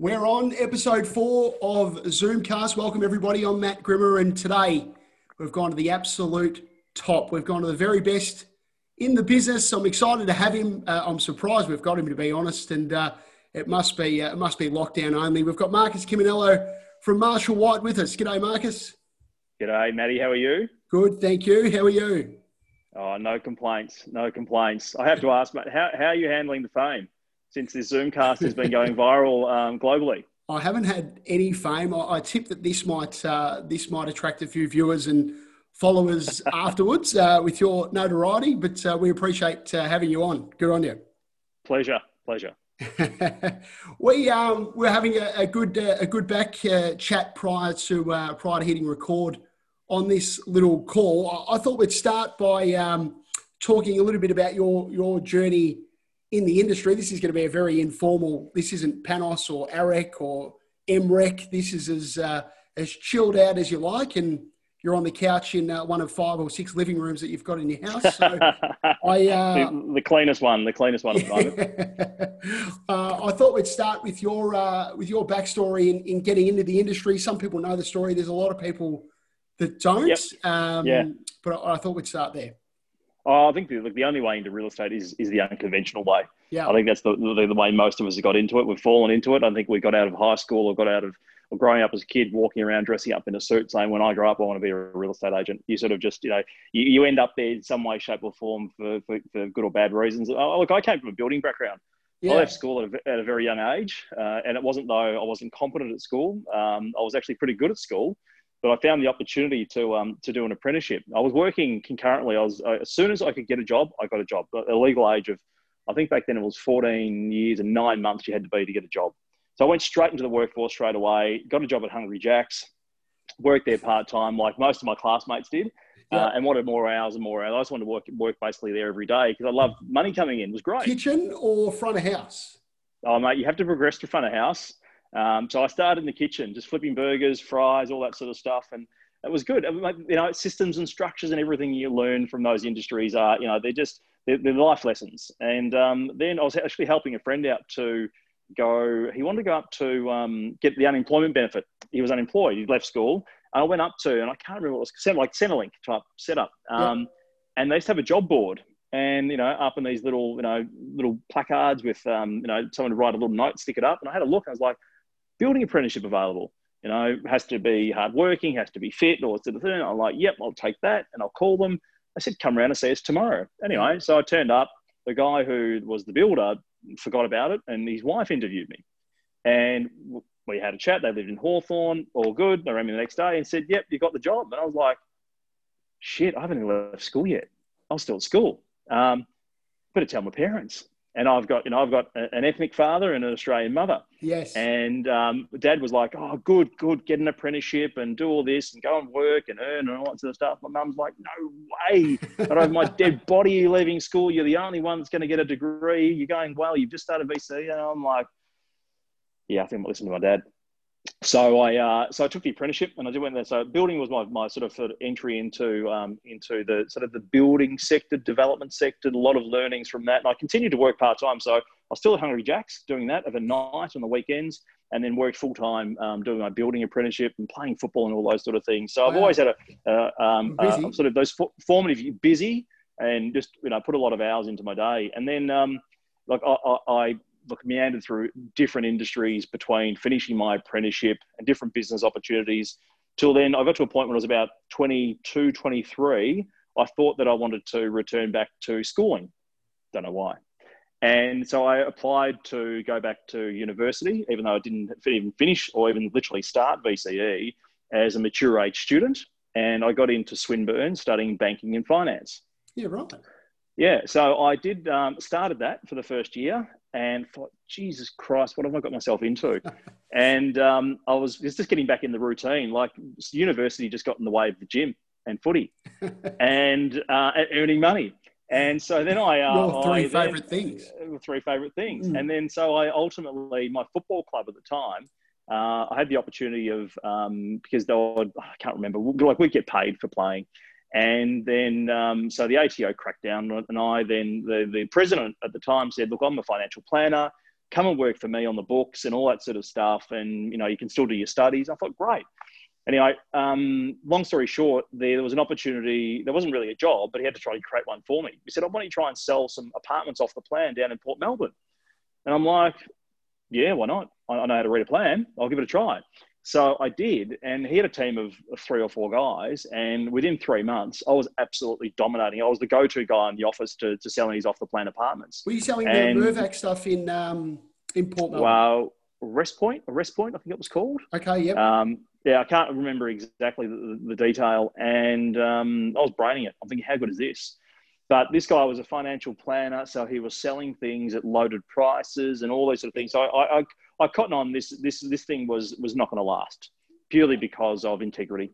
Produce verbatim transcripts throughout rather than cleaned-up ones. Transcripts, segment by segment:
We're on episode four of Zoomcast. Welcome everybody. I'm Matt Grimmer, and today we've gone to the absolute top. We've gone to the very best in the business. I'm excited to have him. Uh, I'm surprised we've got him, to be honest, and uh, it must be uh, it must be lockdown only. We've got Marcus Chiminello from Marshall White with us. G'day, Marcus. G'day, Matty. How are you? Good, thank you. How are you? Oh, no complaints. No complaints. I have to ask, mate, how, how are you handling the fame since this Zoomcast has been going viral um, globally? I haven't had any fame. I, I tip that this might uh, this might attract a few viewers and followers afterwards uh, with your notoriety, but uh, we appreciate uh, having you on. Good on you. Pleasure. Pleasure. we um, we're having a, a good uh, a good back uh, chat prior to uh, prior to hitting record on this little call. I, I thought we'd start by um, talking a little bit about your your journey in the industry. This is going to be a very informal. This isn't Panos or AREC or M R E C. This is as uh, as chilled out as you like, and you're on the couch in uh, one of five or six living rooms that you've got in your house. So I uh, the, the cleanest one, the cleanest one. Yeah. At the moment. uh, I thought we'd start with your uh, with your backstory in, in getting into the industry. Some people know the story. There's a lot of people that don't. Yep. Um, yeah. But I, I thought we'd start there. Oh, I think the, look, the only way into real estate is, is the unconventional way. Yeah. I think that's the, the, the way most of us have got into it. We've fallen into it. I think we got out of high school or got out of or growing up as a kid, walking around, dressing up in a suit, saying, when I grow up, I want to be a real estate agent. You sort of just, you know, you, you end up there in some way, shape or form for, for, for good or bad reasons. Oh, look, I came from a building background. Yeah. I left school at a, at a very young age. Uh, and it wasn't though I wasn't competent at school. Um, I was actually pretty good at school. But I found the opportunity to um, to do an apprenticeship. I was working concurrently. I was uh, as soon as I could get a job, I got a job. At the legal age of, I think back then it was fourteen years and nine months you had to be to get a job. So I went straight into the workforce straight away, got a job at Hungry Jacks, worked there part-time like most of my classmates did, yeah. uh, and wanted more hours and more hours. I just wanted to work, work basically there every day because I loved money coming in. It was great. Kitchen or front of house? Oh, mate, you have to progress to front of house. Um, so I started in the kitchen, just flipping burgers, fries, all that sort of stuff. And it was good. I mean, you know, systems and structures and everything you learn from those industries are, you know, they're just, they're, they're life lessons. And um, then I was actually helping a friend out to go, he wanted to go up to um, get the unemployment benefit. He was unemployed. He'd left school. I went up to, and I can't remember what it was, like Centrelink type setup. Um, yeah. And they used to have a job board. And, you know, up in these little, you know, little placards with, um, you know, someone to write a little note, stick it up. And I had a look. I was like, building apprenticeship available, you know, has to be hardworking, has to be fit, or sort of thing. I'm like, yep, I'll take that. And I'll call them. I said, come around and see us tomorrow. Anyway, so I turned up. The guy who was the builder forgot about it, and his wife interviewed me. And we had a chat. They lived in Hawthorn, all good. They rang me the next day and said, yep, you got the job. And I was like, shit, I haven't even left school yet. I was still at school. Um, better tell my parents. And I've got, you know, I've got a, an ethnic father and an Australian mother. Yes. And um, Dad was like, "Oh, good, good, get an apprenticeship and do all this and go and work and earn and all that sort of stuff." My mum's like, "No way! I don't have my dead body leaving school. You're the only one that's going to get a degree. You're going well. You've just started V C E." And I'm like, "Yeah, I think I'll listen to my dad." So I, uh, so I took the apprenticeship and I did went there. So building was my, my sort of, sort of entry into, um, into the sort of the building sector, development sector, a lot of learnings from that. And I continued to work part-time. So I was still at Hungry Jacks doing that of a night on the weekends, and then worked full-time um, doing my building apprenticeship and playing football and all those sort of things. So wow. I've always had a, uh, um, uh, sort of those for formative, busy and just, you know, put a lot of hours into my day. And then um, like I, I, I Look, meandered through different industries between finishing my apprenticeship and different business opportunities. Till then, I got to a point when I was about twenty-two, twenty-three. I thought that I wanted to return back to schooling. Don't know why. And so I applied to go back to university, even though I didn't even finish or even literally start V C E as a mature age student. And I got into Swinburne studying banking and finance. Yeah, right. Yeah, so I did um, started that for the first year and thought, Jesus Christ, what have I got myself into? and um, I was just getting back in the routine. Like university just got in the way of the gym and footy and, uh, and earning money. And so then I... Uh, Your three I, favourite then, things. Uh, three favourite things. Mm. And then so I ultimately, my football club at the time, uh, I had the opportunity of, um, because they were, I can't remember, like we'd get paid for playing. And then, um, so the A T O cracked down, and I then, the, the president at the time said, look, I'm a financial planner. come and work for me on the books and all that sort of stuff. And, you know, you can still do your studies. I thought, great. Anyway, um, long story short, there, there was an opportunity. There wasn't really a job, but he had to try and create one for me. He said, I want you to try and sell some apartments off the plan down in Port Melbourne. And I'm like, yeah, why not? I, I know how to read a plan. I'll give it a try. So I did, and he had a team of, of three or four guys, and within three months, I was absolutely dominating. I was the go-to guy in the office to, to selling these off-the-plan apartments. Were you selling and, the Mervac stuff in um, in Port Melbourne? Well, Rest Point, Rest Point, I think it was called. Okay, yep. Um, yeah, I can't remember exactly the, the detail, and um, I was braining it. I'm thinking, how good is this? But this guy was a financial planner, so he was selling things at loaded prices and all those sort of things. So I... I I cotton on this, this, this thing was, was not going to last purely because of integrity.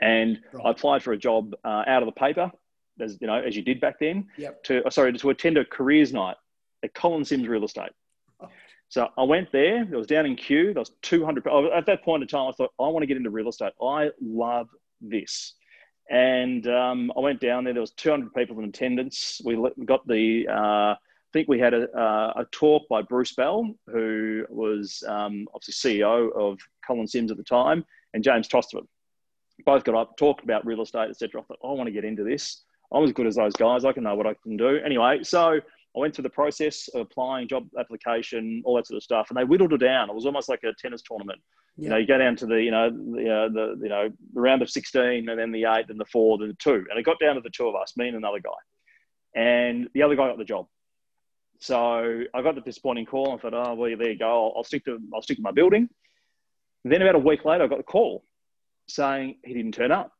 And right. I applied for a job uh, out of the paper, as you know, as you did back then, yep. to, uh, sorry, to attend a careers night at Colin Sims Real Estate. Oh. So I went there, it was down in Kew, there was two hundred, at that point in time, I thought, I want to get into real estate. I love this. And um, I went down there, there was two hundred people in attendance. We got the, uh, I think we had a, uh, a talk by Bruce Bell, who was um, obviously C E O of Colin Sims at the time, and James Tostevin. Both got up, talked about real estate, et cetera. I thought, oh, I want to get into this. I'm as good as those guys. I can know what I can do. Anyway, so I went through the process of applying, job application, all that sort of stuff, and they whittled it down. It was almost like a tennis tournament. Yeah. You know, you go down to the, you know, the, uh, the you know the round of sixteen, and then the eight, and the four, and the two. And it got down to the two of us, me and another guy. And the other guy got the job. So I got the disappointing call. I thought, oh, well, there you go. I'll, I'll stick to I'll stick to my building. Then about a week later, I got the call saying he didn't turn up.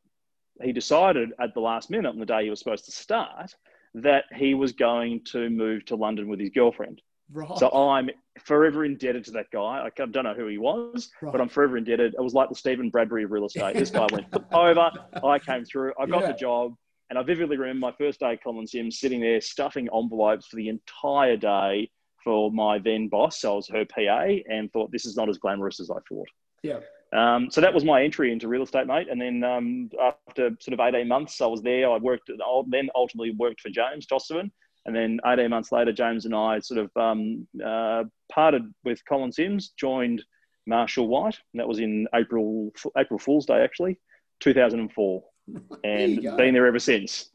He decided at the last minute on the day he was supposed to start that he was going to move to London with his girlfriend. Right. So I'm forever indebted to that guy. I don't know who he was, right. but I'm forever indebted. It was like the Stephen Bradbury of real estate. This guy went over. I came through. I got yeah. the job. And I vividly remember my first day at Colin Sims sitting there stuffing envelopes for the entire day for my then boss. So I was her P A and thought, this is not as glamorous as I thought. Yeah. Um, so that was my entry into real estate, mate. And then um, after sort of eighteen months, I was there. I worked at the, then ultimately worked for James Tostevin. And then eighteen months later, James and I sort of um, uh, parted with Colin Sims, joined Marshall White. And that was in April, April Fool's Day, actually, two thousand four. And been there ever since.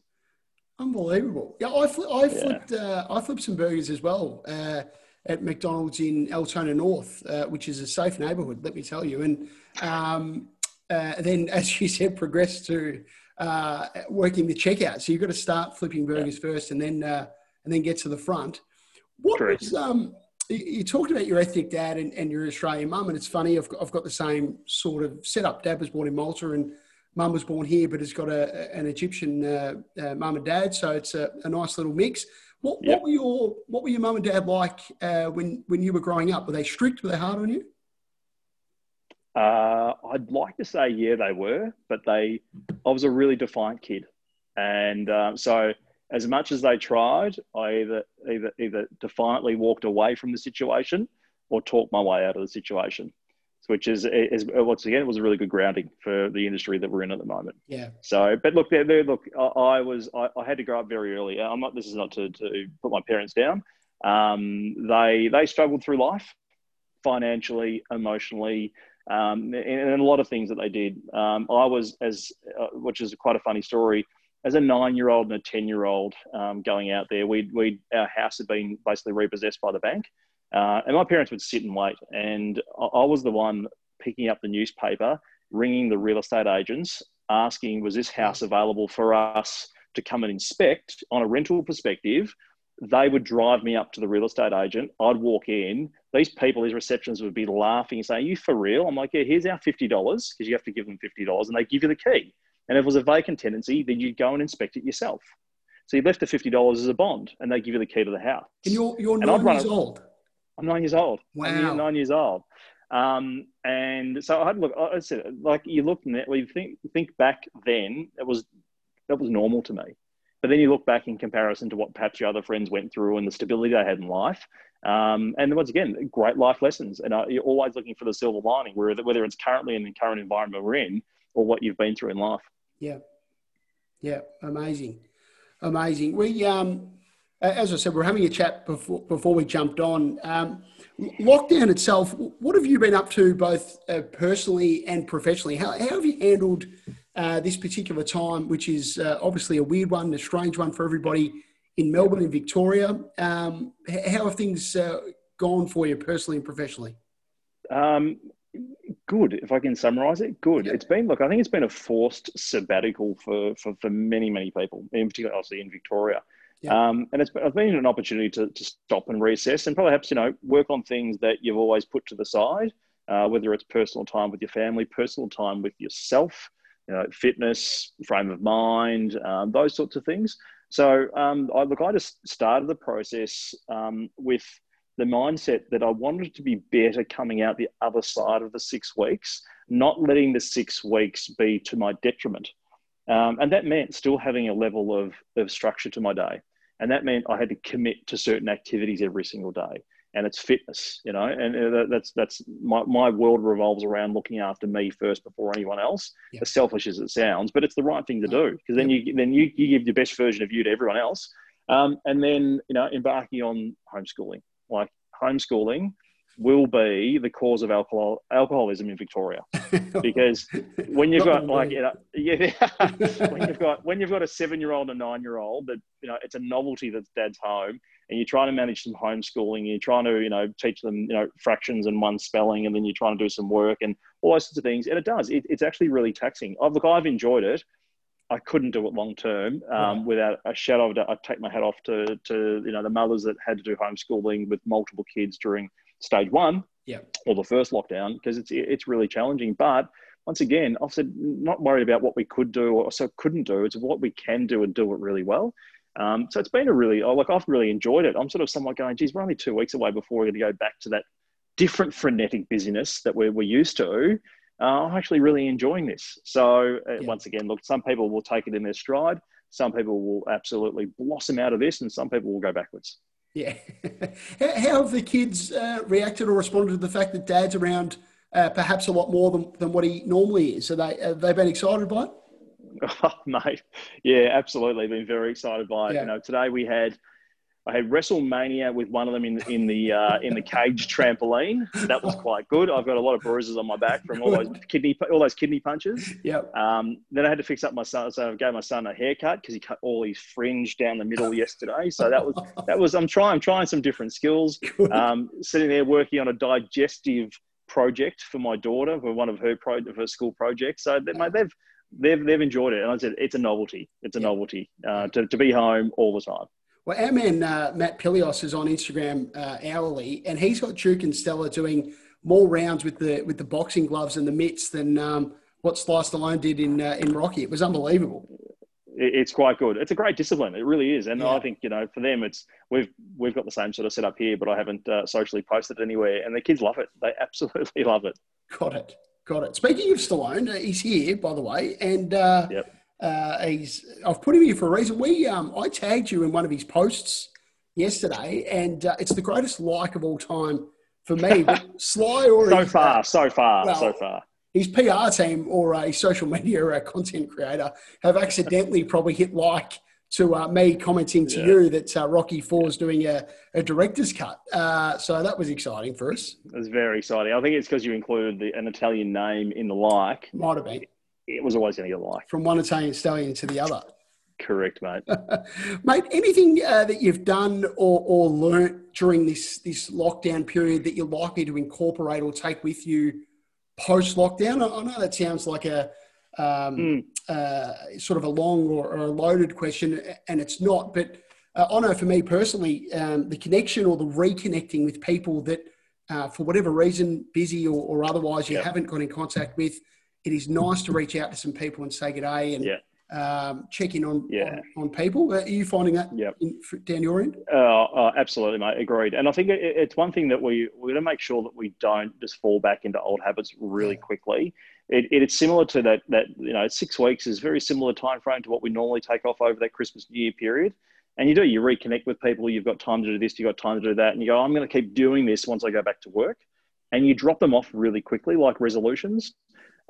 Unbelievable. Yeah, I, fl I flipped. Yeah. Uh, I flipped some burgers as well uh, at McDonald's in Altona North, uh, which is a safe neighbourhood, let me tell you. And um, uh, then, as you said, progressed to uh, working the checkout. So you've got to start flipping burgers yeah. first, and then uh, and then get to the front. What True. was um? You talked about your ethnic dad and, and your Australian mum, and it's funny. I've got, I've got the same sort of setup. Dad was born in Malta, and Mum was born here, but has got a, an Egyptian uh, uh, mum and dad, so it's a, a nice little mix. What, yep. what were your What were your mum and dad like uh, when when you were growing up? Were they strict? Were they hard on you? Uh, I'd like to say yeah, they were, but they I was a really defiant kid, and um, so as much as they tried, I either either either defiantly walked away from the situation or talked my way out of the situation. Which is, is, once again, it was a really good grounding for the industry that we're in at the moment. Yeah. So, but look, there, there, look, I, I was, I, I had to grow up very early. I'm not, this is not to, to put my parents down. Um, they, they struggled through life financially, emotionally, um, and, and a lot of things that they did. Um, I was as, uh, which is quite a funny story, as a nine-year-old and a ten-year-old um, going out there, we'd, we'd, our house had been basically repossessed by the bank. Uh, and my parents would sit and wait. And I, I was the one picking up the newspaper, ringing the real estate agents, asking, was this house available for us to come and inspect on a rental perspective? They would drive me up to the real estate agent. I'd walk in. These people, these receptionists would be laughing and saying, are you for real? I'm like, yeah, here's our fifty dollars, because you have to give them fifty dollars, and they give you the key. And if it was a vacant tenancy, then you'd go and inspect it yourself. So you left the fifty dollars as a bond, and they give you the key to the house. And you're, you're nine years old. I'm nine years old. Wow. I'm nine years old. Um, and so I had to look, I said, like you look, you think, think back then, it was, that was normal to me. But then you look back in comparison to what perhaps your other friends went through and the stability they had in life. Um, and once again, great life lessons. And uh, you're always looking for the silver lining, whether, whether it's currently in the current environment we're in or what you've been through in life. Yeah. Yeah. Amazing. Amazing. We, um, as I said, we're having a chat before before we jumped on. Um, lockdown itself, what have you been up to both uh, personally and professionally? How, how have you handled uh, this particular time, which is uh, obviously a weird one, a strange one for everybody in Melbourne and Victoria? Um, how have things uh, gone for you personally and professionally? Um, good, if I can summarise it, good. Yep. It's been, look, I think it's been a forced sabbatical for, for, for many, many people, in particular, obviously in Victoria. Yeah. Um, and it's been an opportunity to, to stop and reassess and perhaps, you know, work on things that you've always put to the side, uh, whether it's personal time with your family, personal time with yourself, you know, fitness, frame of mind, um, those sorts of things. So, um, I, look, I just started the process um, with the mindset that I wanted to be better coming out the other side of the six weeks, not letting the six weeks be to my detriment. Um, and that meant still having a level of, of structure to my day. And that meant I had to commit to certain activities every single day. And it's fitness, you know, and that's that's my, my world revolves around looking after me first before anyone else, yep. As selfish as it sounds, but it's the right thing to do because then you then you, you give your best version of you to everyone else. Um, and then, you know, embarking on homeschooling. Like homeschooling will be the cause of alcohol alcoholism in Victoria, because when you've got like you know yeah, when you've got when you've got a seven-year-old and a nine-year-old that you know it's a novelty that's dad's home, and you're trying to manage some homeschooling, and you're trying to you know teach them you know fractions and one spelling, and then you're trying to do some work and all those sorts of things, and it does it, it's actually really taxing. I've, look, I've enjoyed it. I couldn't do it long term um, right. without a shadow of doubt. I'd take my hat off to to you know the mothers that had to do homeschooling with multiple kids during stage one, yeah, or the first lockdown, because it's it's really challenging. But once again, I've said not worried about what we could do or so couldn't do. It's what we can do and do it really well. Um, so it's been a really oh, like I've really enjoyed it. I'm sort of somewhat going, geez, we're only two weeks away before we're going to go back to that different frenetic busyness that we're we're used to. Uh, I'm actually really enjoying this. So uh, yeah. Once again, look, some people will take it in their stride. Some people will absolutely blossom out of this, and some people will go backwards. Yeah. How have the kids uh, reacted or responded to the fact that dad's around uh, perhaps a lot more than, than what he normally is? Are they, have they been excited by it? Oh, mate. Yeah, absolutely. Been very excited by it. Yeah. You know, today we had... I had WrestleMania with one of them in in the uh, in the cage trampoline. That was quite good. I've got a lot of bruises on my back from all those kidney all those kidney punches. Yep. Um, then I had to fix up my son, so I gave my son a haircut because he cut all his fringe down the middle yesterday. So that was that was. I'm trying I'm trying some different skills. Um, sitting there working on a digestive project for my daughter for one of her pro of her school projects. So they, mate, they've they've they've enjoyed it. And I said it's a novelty. It's a novelty uh, to to be home all the time. Well, our man, uh, Matt Pilios, is on Instagram uh, hourly, and he's got Duke and Stella doing more rounds with the with the boxing gloves and the mitts than um, what Sliced Alone did in uh, in Rocky. It was unbelievable. It's quite good. It's a great discipline. It really is. And yeah. I think, you know, for them, it's we've we've got the same sort of setup here, but I haven't uh, socially posted anywhere. And the kids love it. They absolutely love it. Got it. Got it. Speaking of Stallone, he's here, by the way. And uh, yep. Uh, he's, I've put him here for a reason. We, um, I tagged you in one of his posts yesterday, and uh, it's the greatest like of all time for me. Sly or so his, far, uh, so far, well, so far. His P R team or a uh, social media uh, content creator have accidentally probably hit like to uh, me commenting to yeah. you that uh, Rocky four is doing a, a director's cut. Uh, so that was exciting for us. It was very exciting. I think it's because you included the, an Italian name in the like. Might have been. It was always going to get like from one Italian stallion to the other. Correct, mate. Mate, anything uh, that you've done or, or learnt during this, this lockdown period that you're likely to incorporate or take with you post lockdown? I, I know that sounds like a um, mm. uh, sort of a long or, or a loaded question, and it's not, but uh, I know for me personally, um, the connection or the reconnecting with people that uh, for whatever reason, busy or, or otherwise, you yep. haven't got in contact with. It is nice to reach out to some people and say good day and yeah. um, check in on, yeah. on, on people. Are you finding that yep. in, down your end? Uh, uh, absolutely, mate. Agreed. And I think it, it's one thing that we we to make sure that we don't just fall back into old habits really yeah. quickly. It, it is similar to that, that, you know, six weeks is very similar time frame to what we normally take off over that Christmas New Year period. And you do, you reconnect with people. You've got time to do this. You've got time to do that. And you go, I'm going to keep doing this once I go back to work. And you drop them off really quickly, like resolutions.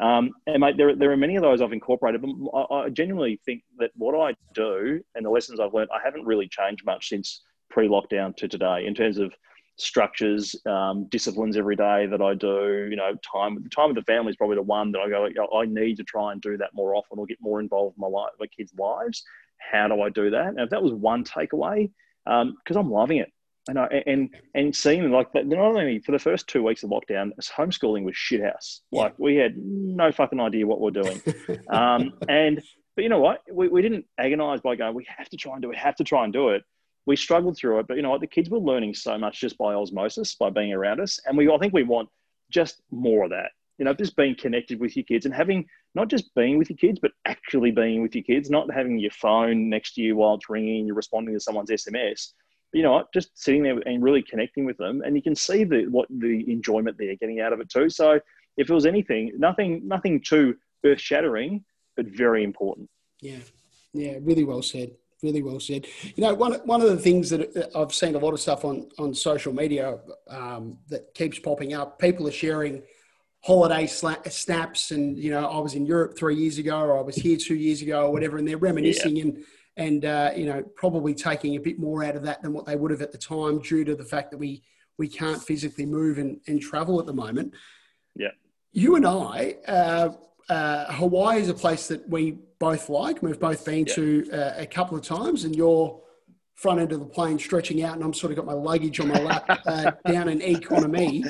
Um, and mate, there, there are many of those I've incorporated, but I, I genuinely think that what I do and the lessons I've learned, I haven't really changed much since pre-lockdown to today in terms of structures, um, disciplines every day that I do, you know, time, time with the family is probably the one that I go, I need to try and do that more often or get more involved in my life, my kids' lives. How do I do that? And if that was one takeaway, um, because I'm loving it. And I, and and seeing like that, not only for the first two weeks of lockdown, homeschooling was shit house. Like we had no fucking idea what we're doing. um, and but you know what, we, we didn't agonize by going, we have to try and do it, have to try and do it. We struggled through it, but you know what, the kids were learning so much just by osmosis, by being around us, and we I think we want just more of that. You know, just being connected with your kids and having not just being with your kids, but actually being with your kids, not having your phone next to you while it's ringing, you're responding to someone's S M S. You know, just sitting there and really connecting with them, and you can see the, what the enjoyment they're getting out of it too. So if it was anything, nothing, nothing too earth-shattering, but very important. Yeah, yeah, really well said. Really well said. You know, one one of the things that I've seen a lot of stuff on on social media um, that keeps popping up. People are sharing holiday snaps, and you know, I was in Europe three years ago, or I was here two years ago, or whatever, and they're reminiscing yeah. and. And, uh, you know, probably taking a bit more out of that than what they would have at the time due to the fact that we we can't physically move and, and travel at the moment. Yeah. You and I, uh, uh, Hawaii is a place that we both like. We've both been yeah. to uh, a couple of times, and you're front end of the plane stretching out, and I'm sort of got my luggage on my lap uh, down in economy.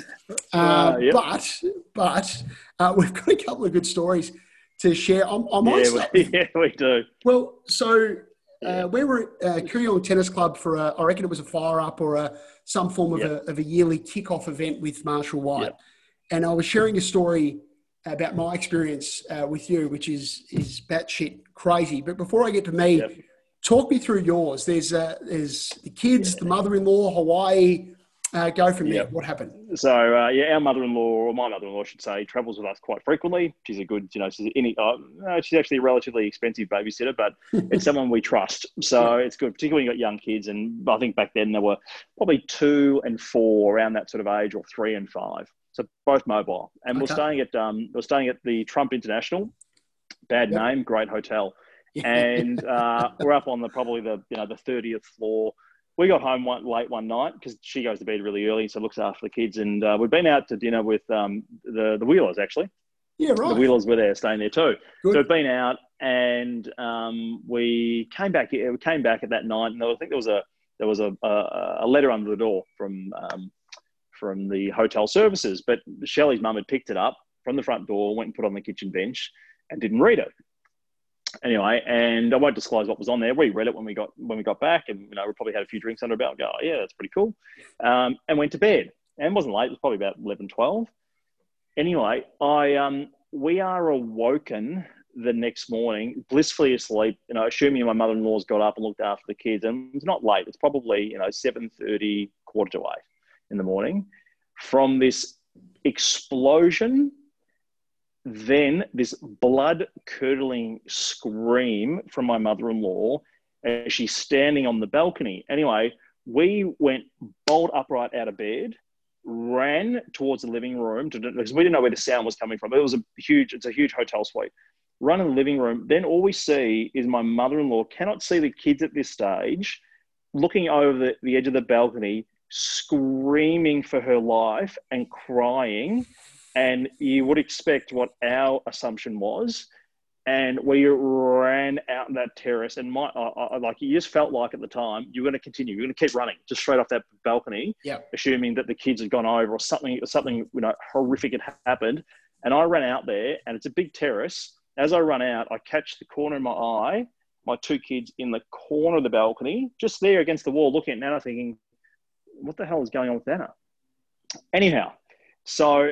Uh, uh, yep. But, but uh, we've got a couple of good stories to share. I'm, I'm yeah, on we, yeah, we do. Well, so... Uh, we were at uh, Kooyong Tennis Club for, a, I reckon it was a fire-up or a, some form of, yep. a, of a yearly kick-off event with Marshall White. Yep. And I was sharing a story about my experience uh, with you, which is is batshit crazy. But before I get to me, yep. talk me through yours. There's, uh, there's the kids, yep. the mother-in-law, Hawaii. Uh, go from there. Yep. What happened? So, uh, yeah, our mother-in-law, or my mother-in-law, I should say, travels with us quite frequently. She's a good, you know, she's any. Uh, no, she's actually a relatively expensive babysitter, but it's someone we trust. So it's good, particularly when you've got young kids. And I think back then there were probably two and four around that sort of age, or three and five. So both mobile. And okay. we're staying at um, we're staying at the Trump International. Bad yep. name, great hotel. Yeah. And uh, we're up on the probably the you know the thirtieth floor. We got home one, late one night because she goes to bed really early, so looks after the kids. And uh, we'd been out to dinner with um, the, the Wheelers, actually. Yeah, right. The Wheelers were there, staying there too. Good. So we'd been out, and um, we came back. We came back at that night, and I think there was a there was a, a, a letter under the door from um, from the hotel services. But Shelley's mum had picked it up from the front door, went and put it on the kitchen bench, and didn't read it. Anyway, and I won't disclose what was on there. We read it when we got when we got back, and you know we probably had a few drinks under about. Go, oh, yeah, that's pretty cool, um, and went to bed. And it wasn't late; it was probably about eleven, twelve. Anyway, I um, we are awoken the next morning, blissfully asleep. You know, assuming my mother-in-law's got up and looked after the kids, and it's not late; it's probably you know seven thirty, quarter to eight in the morning. From this explosion. Then this blood-curdling scream from my mother-in-law as she's standing on the balcony. Anyway, we went bolt upright out of bed, ran towards the living room to, because we didn't know where the sound was coming from. It was a huge, it's a huge hotel suite. Run in the living room. Then all we see is my mother-in-law cannot see the kids at this stage, looking over the, the edge of the balcony, screaming for her life and crying. And you would expect what our assumption was. And we ran out on that terrace. And my, I, I, like, you just felt like at the time, you're going to continue. You're going to keep running just straight off that balcony, yep. assuming that the kids had gone over or something, or something you know, horrific had happened. And I ran out there, and it's a big terrace. As I run out, I catch the corner of my eye, my two kids in the corner of the balcony, just there against the wall, looking at Nana thinking, what the hell is going on with Nana? Anyhow, so...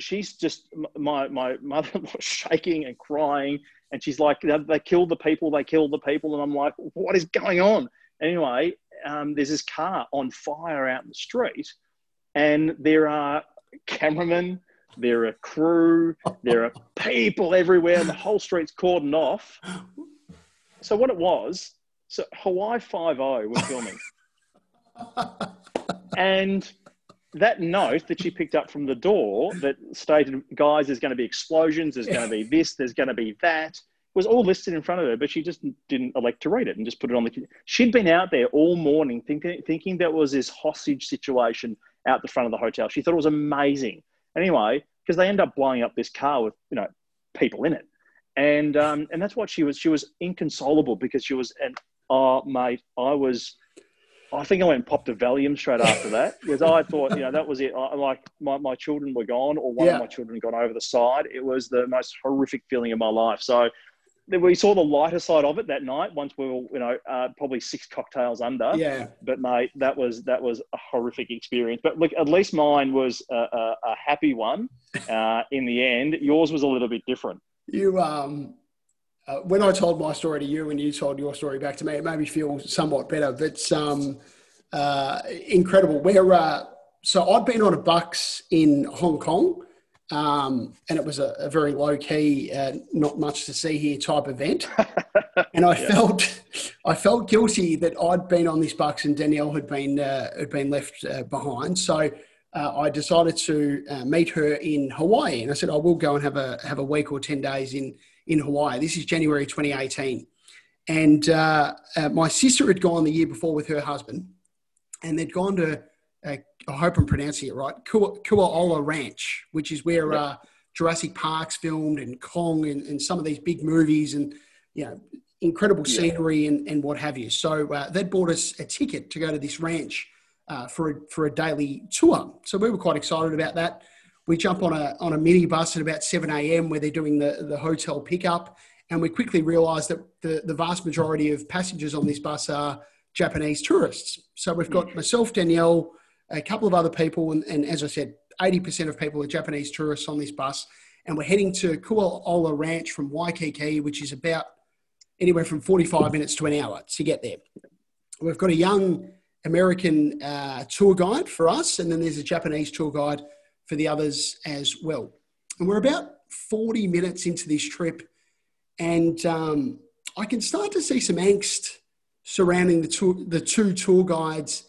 She's just my my mother was shaking and crying, and she's like, "They killed the people! They killed the people!" And I'm like, "What is going on?" Anyway, um, there's this car on fire out in the street, and there are cameramen, there are crew, there are people everywhere, and the whole street's cordoned off. So what it was, so Hawaii Five-O was filming, and that note that she picked up from the door that stated, guys, there's going to be explosions, there's going to be this, there's going to be that, was all listed in front of her, but she just didn't elect to read it and just put it on the... She'd been out there all morning thinking, thinking there was this hostage situation out the front of the hotel. She thought it was amazing. Anyway, because they end up blowing up this car with, you know, people in it. And um, and that's what she was. She was inconsolable because she was... And, oh, mate, I was... I think I went and popped a Valium straight after that because I thought, you know, that was it. I, like my, my children were gone or one yeah. of my children got over the side. It was the most horrific feeling of my life. So we saw the lighter side of it that night once we were, you know, uh, probably six cocktails under. Yeah. But, mate, that was that was a horrific experience. But, look, at least mine was a, a, a happy one uh, in the end. Yours was a little bit different. You um. Uh, when I told my story to you and you told your story back to me, it made me feel somewhat better. That's um, uh, incredible. We're, uh, so I'd been on a bucks in Hong Kong um, and it was a, a very low-key, uh, not much to see here type event. And I yeah. felt I felt guilty that I'd been on this bucks and Danielle had been, uh, had been left uh, behind. So uh, I decided to uh, meet her in Hawaii. And I said, I will go and have a have a week or ten days in in Hawaii. This is January twenty eighteen. And uh, uh, my sister had gone the year before with her husband and they'd gone to, uh, I hope I'm pronouncing it right, Kualoa Ranch, which is where uh, Jurassic Park's filmed and Kong and, and some of these big movies and, you know, incredible scenery yeah. and, and what have you. So uh, they'd bought us a ticket to go to this ranch uh, for, a, for a daily tour. So we were quite excited about that. We jump on a on a minibus at about seven a m where they're doing the, the hotel pickup. And we quickly realised that the, the vast majority of passengers on this bus are Japanese tourists. So we've got myself, Danielle, a couple of other people. And, and as I said, eighty percent of people are Japanese tourists on this bus. And we're heading to Kualoa Ranch from Waikiki, which is about anywhere from forty-five minutes to an hour to get there. We've got a young American uh, tour guide for us. And then there's a Japanese tour guide for the others as well. And we're about forty minutes into this trip and um, I can start to see some angst surrounding the two, the two tour guides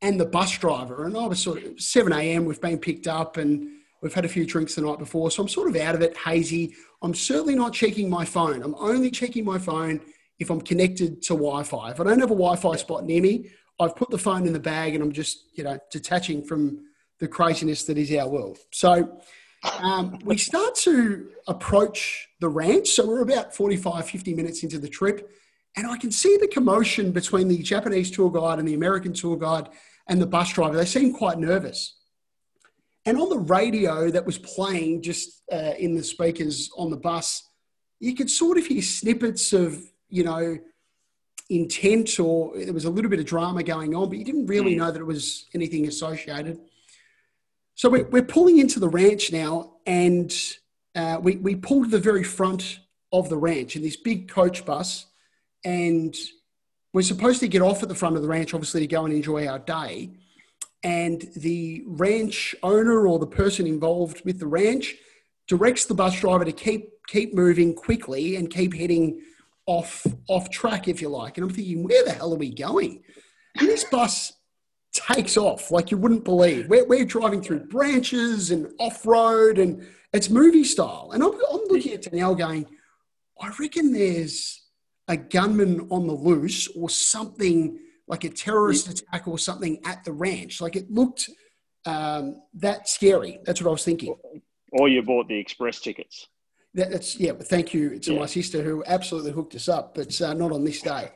and the bus driver. And I was sort of seven a m, we've been picked up and we've had a few drinks the night before. So I'm sort of out of it, hazy. I'm certainly not checking my phone. I'm only checking my phone if I'm connected to Wi-Fi. If I don't have a Wi-Fi spot near me, I've put the phone in the bag and I'm just, you know, detaching from the craziness that is our world. So um, we start to approach the ranch. So we're about forty-five, fifty minutes into the trip. And I can see the commotion between the Japanese tour guide and the American tour guide and the bus driver. They seem quite nervous. And on the radio that was playing just uh, in the speakers on the bus, you could sort of hear snippets of, you know, intent or there was a little bit of drama going on, but you didn't really know that it was anything associated. So we're pulling into the ranch now and uh, we, we pulled to the very front of the ranch in this big coach bus and we're supposed to get off at the front of the ranch, obviously, to go and enjoy our day. And the ranch owner or the person involved with the ranch directs the bus driver to keep keep moving quickly and keep heading off, off track, if you like. And I'm thinking, where the hell are we going? And this bus takes off like you wouldn't believe. We're, we're driving through branches and off-road and it's movie style. And I'm, I'm looking at Danielle going, I reckon there's a gunman on the loose or something like a terrorist attack or something at the ranch. Like it looked um, that scary. That's what I was thinking. Or you bought the express tickets. That, that's yeah. Thank you to yeah. my sister who absolutely hooked us up, but uh, not on this day.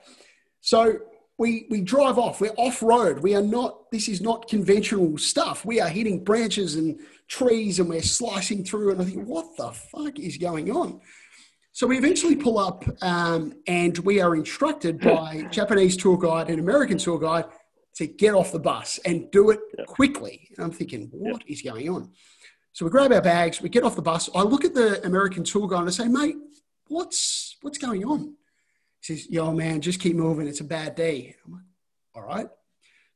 So We we drive off. We're off-road. We are not, this is not conventional stuff. We are hitting branches and trees and we're slicing through and I think, what the fuck is going on? So we eventually pull up um, and we are instructed by Japanese tour guide and American tour guide to get off the bus and do it yep. quickly. And I'm thinking, what yep. is going on? So we grab our bags, we get off the bus. I look at the American tour guide and I say, mate, what's what's going on? He says, yo, man, just keep moving. It's a bad day. I'm like, all right.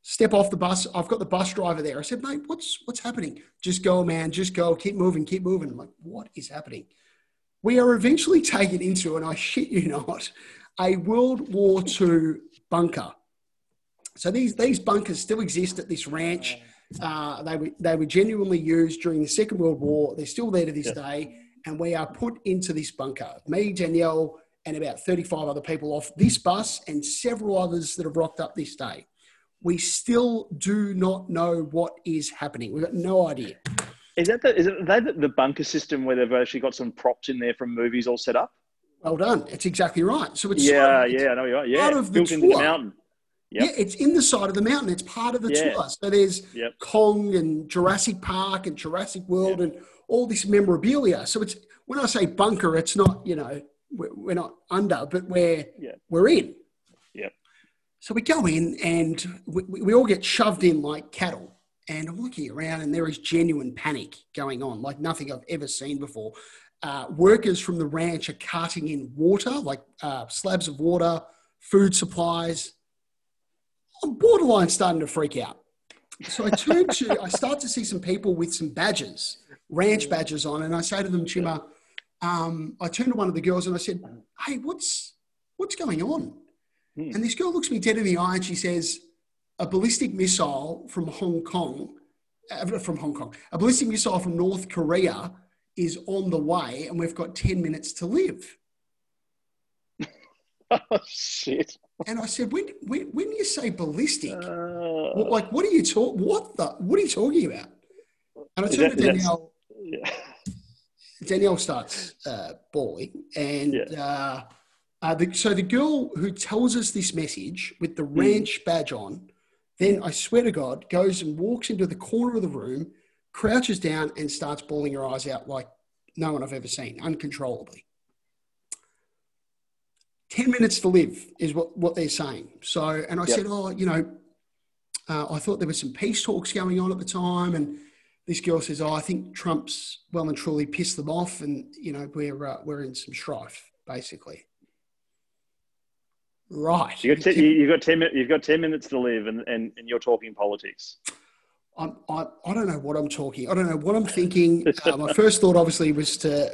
Step off the bus. I've got the bus driver there. I said, mate, what's what's happening? Just go, man. Just go. Keep moving. Keep moving. I'm like, what is happening? We are eventually taken into, and I shit you not, a World War Two bunker. So these, these bunkers still exist at this ranch. Uh, they were they were genuinely used during the Second World War. They're still there to this yeah. day. And we are put into this bunker. Me, Danielle, and about thirty-five other people off this bus and several others that have rocked up this day. We still do not know what is happening. We've got no idea. Is that the, is it that the bunker system where they've actually got some props in there from movies all set up? Well done. It's exactly right. So it's yeah, yeah, I know you're right. Yeah, out of the built into the mountain. Yep. Yeah, it's in the side of the mountain. It's part of the yeah. tour. So there's yep. Kong and Jurassic Park and Jurassic World yep. and all this memorabilia. So it's when I say bunker, it's not, you know, we're not under, but we're yep. we're in. Yep. So we go in and we, we all get shoved in like cattle. And I'm looking around and there is genuine panic going on, like nothing I've ever seen before. Uh, workers from the ranch are carting in water, like uh, slabs of water, food supplies. I'm borderline starting to freak out. So I turn to, I start to see some people with some badges, ranch badges on. And I say to them, Chima, um, I turned to one of the girls and I said, hey, what's, what's going on? Hmm. And this girl looks me dead in the eye and she says, a ballistic missile from Hong Kong, uh, from Hong Kong, a ballistic missile from North Korea is on the way and we've got ten minutes to live. Oh, shit. And I said, when, when, when you say ballistic, uh, like, what are you talk? What the, what are you talking about? And I turned that, to Danielle, yeah. Danielle starts uh, bawling. And yeah. uh, uh, the, so the girl who tells us this message with the ranch mm. badge on, then I swear to God, goes and walks into the corner of the room, crouches down and starts bawling her eyes out like no one I've ever seen, uncontrollably. ten minutes to live is what, what they're saying. So, and I yep. said, oh, you know, uh, I thought there were some peace talks going on at the time. And this girl says, oh, I think Trump's well and truly pissed them off. And, you know, we're, uh, we're in some strife, basically. Right. You've got, you've got, ten, you've got ten minutes to live and, and, and you're talking politics. I'm, I, I don't know what I'm talking. I don't know what I'm thinking. Uh, my first thought, obviously, was to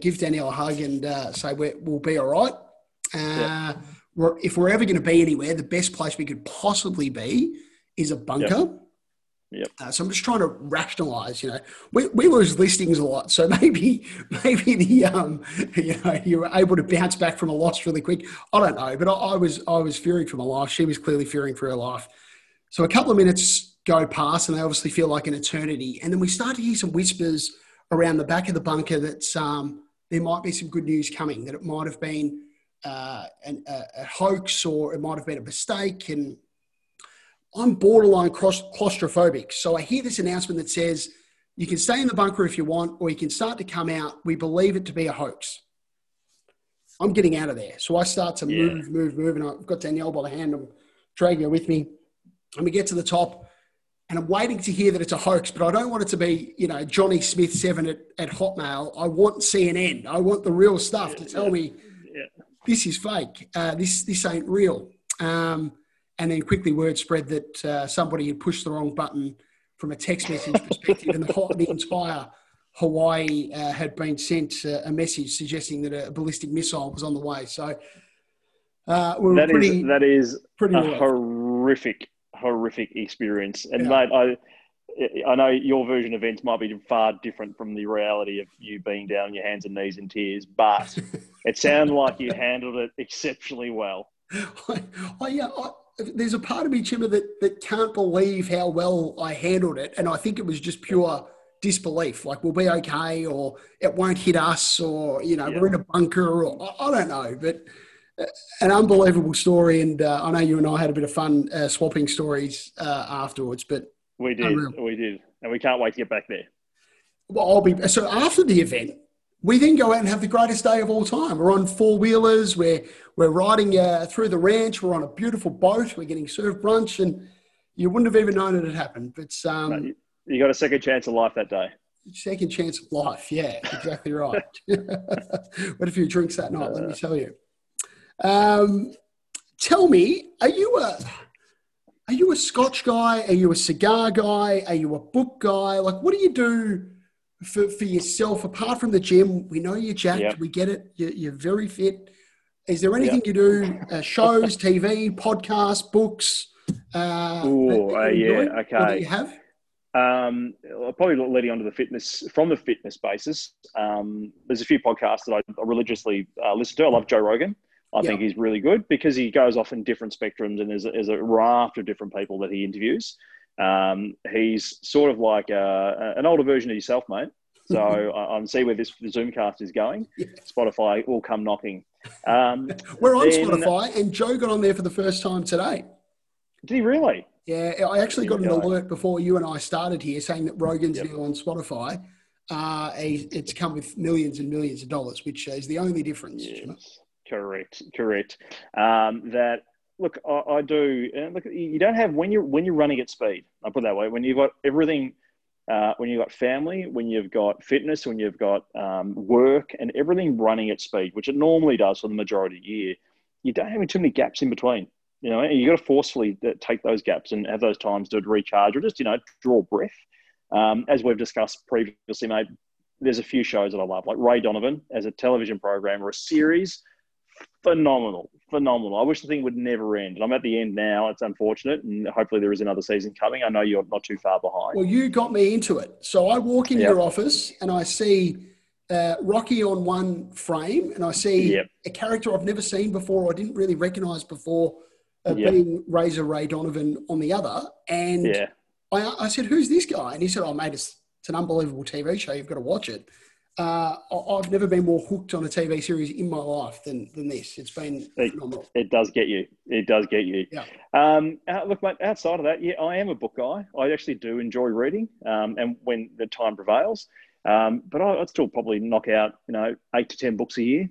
give Danielle a hug and uh, say we're, we'll be all right. Uh, yep. we're, if we're ever going to be anywhere, the best place we could possibly be is a bunker. Yep. Yep. Uh, so I'm just trying to rationalize, you know, we, we lose listings a lot. So maybe, maybe the, um, you know, you were able to bounce back from a loss really quick. I don't know, but I, I was, I was fearing for my life. She was clearly fearing for her life. So a couple of minutes go past and they obviously feel like an eternity. And then we start to hear some whispers around the back of the bunker that's, um, there might be some good news coming, that it might've been, Uh, an, a, a hoax or it might have been a mistake. And I'm borderline claustrophobic. So I hear this announcement that says, you can stay in the bunker if you want, or you can start to come out. We believe it to be a hoax. I'm getting out of there. So I start to yeah. move, move, move. And I've got Danielle by the hand. I'm dragging her with me. And we get to the top and I'm waiting to hear that it's a hoax, but I don't want it to be, you know, Johnny Smith seven at, at Hotmail. I want C N N. I want the real stuff yeah, to tell yeah. me. Yeah. This is fake. Uh, this this ain't real. Um, and then quickly word spread that uh, somebody had pushed the wrong button from a text message perspective, and the, whole, the entire Hawaii uh, had been sent a, a message suggesting that a ballistic missile was on the way. So uh, we we're that pretty. Is, that is pretty a rough. horrific, horrific experience. And yeah. mate, I. I know your version of events might be far different from the reality of you being down on your hands and knees in tears, but it sounded like you handled it exceptionally well. I, I, yeah, I, there's a part of me, Chima, that, that can't believe how well I handled it. And I think it was just pure disbelief. Like, we'll be okay, or it won't hit us, or, you know, yeah. we're in a bunker, or I, I don't know, but an unbelievable story. And uh, I know you and I had a bit of fun uh, swapping stories uh, afterwards, but We did, Unreal. we did. And we can't wait to get back there. Well, I'll be, so after the event, we then go out and have the greatest day of all time. We're on four-wheelers, we're, we're riding uh, through the ranch, we're on a beautiful boat, we're getting served brunch, and you wouldn't have even known it had happened. But um, no, you, you got a second chance of life that day. Second chance of life, yeah, exactly right. What a few drinks that night, uh, let me tell you. Um, tell me, are you a... Are you a Scotch guy? Are you a cigar guy? Are you a book guy? Like, what do you do for, for yourself apart from the gym? We know you're jacked. Yep. We get it. You're, you're very fit. Is there anything yep. you do? Uh, shows, T V, podcasts, books? Uh, oh, uh, yeah. Okay. That you have? Um, I'll probably leading on to the fitness, from the fitness basis. Um, there's a few podcasts that I religiously uh, listen to. I love Joe Rogan. I yeah. think he's really good because he goes off in different spectrums, and there's a, there's a raft of different people that he interviews. Um, he's sort of like a, an older version of yourself, mate. So I, I see where this Zoomcast is going. Yeah. Spotify will come knocking. Um, We're on then, Spotify, and Joe got on there for the first time today. Did he really? Yeah, I actually got an alert before you and I started here saying that Rogan's yep. now on Spotify. Uh, it's come with millions and millions of dollars, which is the only difference. Yes. Correct, correct. Um, that look, I, I do. And look, you don't have when you're when you're running at speed. I'll put it that way. When you've got everything, uh, when you've got family, when you've got fitness, when you've got um, work, and everything running at speed, which it normally does for the majority of the year, you don't have too many gaps in between. You know, and you got to forcefully take those gaps and have those times to recharge or just, you know, draw breath. Um, as we've discussed previously, mate, there's a few shows that I love, like Ray Donovan as a television program or a series. Phenomenal, phenomenal. I wish the thing would never end. And I'm at the end now. It's unfortunate. And hopefully there is another season coming. I know you're not too far behind. Well, you got me into it. So I walk in yep. your office and I see uh, Rocky on one frame and I see yep. a character I've never seen before or I didn't really recognize before. Of yep. being Razor Ray Donovan on the other. And yeah. I, I said, who's this guy? And he said, oh, mate, it's, it's an unbelievable T V show. You've got to watch it. Uh, I've never been more hooked on a T V series in my life than, than this. It's been it, phenomenal. It does get you. It does get you. Yeah. Um, look, mate, outside of that, yeah, I am a book guy. I actually do enjoy reading um, and when the time prevails. Um, but I, I'd still probably knock out, you know, eight to ten books a year.